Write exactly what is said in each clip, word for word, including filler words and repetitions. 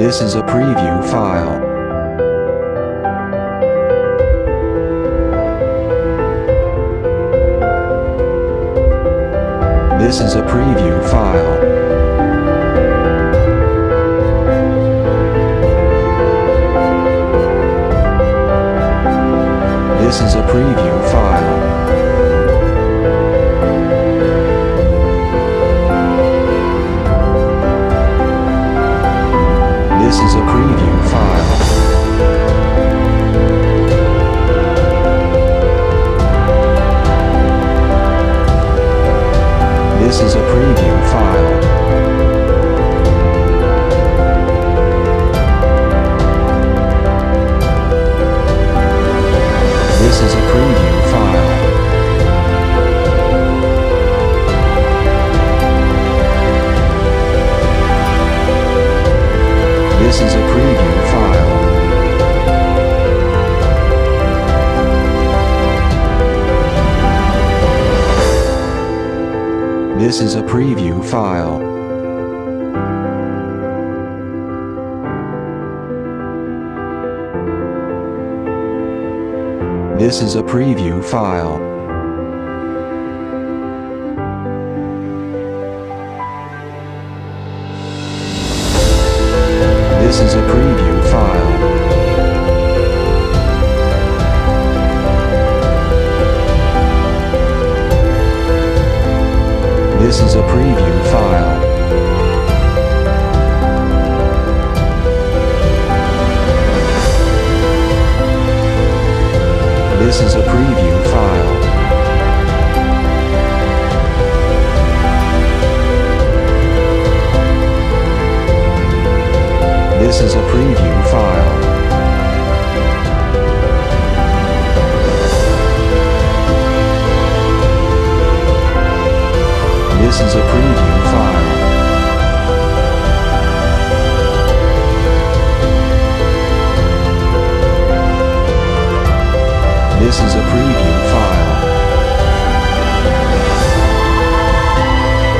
This is a preview file. This is a preview file. This is a preview file. This is a preview file. This is a preview file. This is a preview file. This is a preview file. This is a preview file. This is a preview file. This is a preview file. This is a preview file. This is a preview file. This is a preview file. This is a preview file. This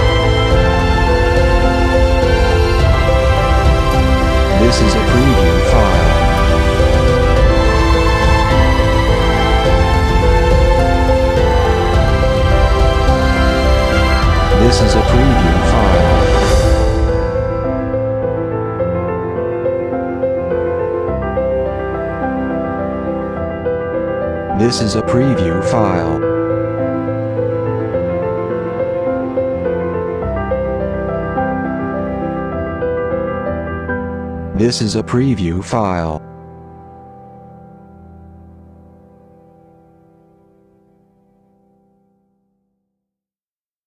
is a preview file. This is a preview file. This is a preview file. This is a preview file. This is a preview file.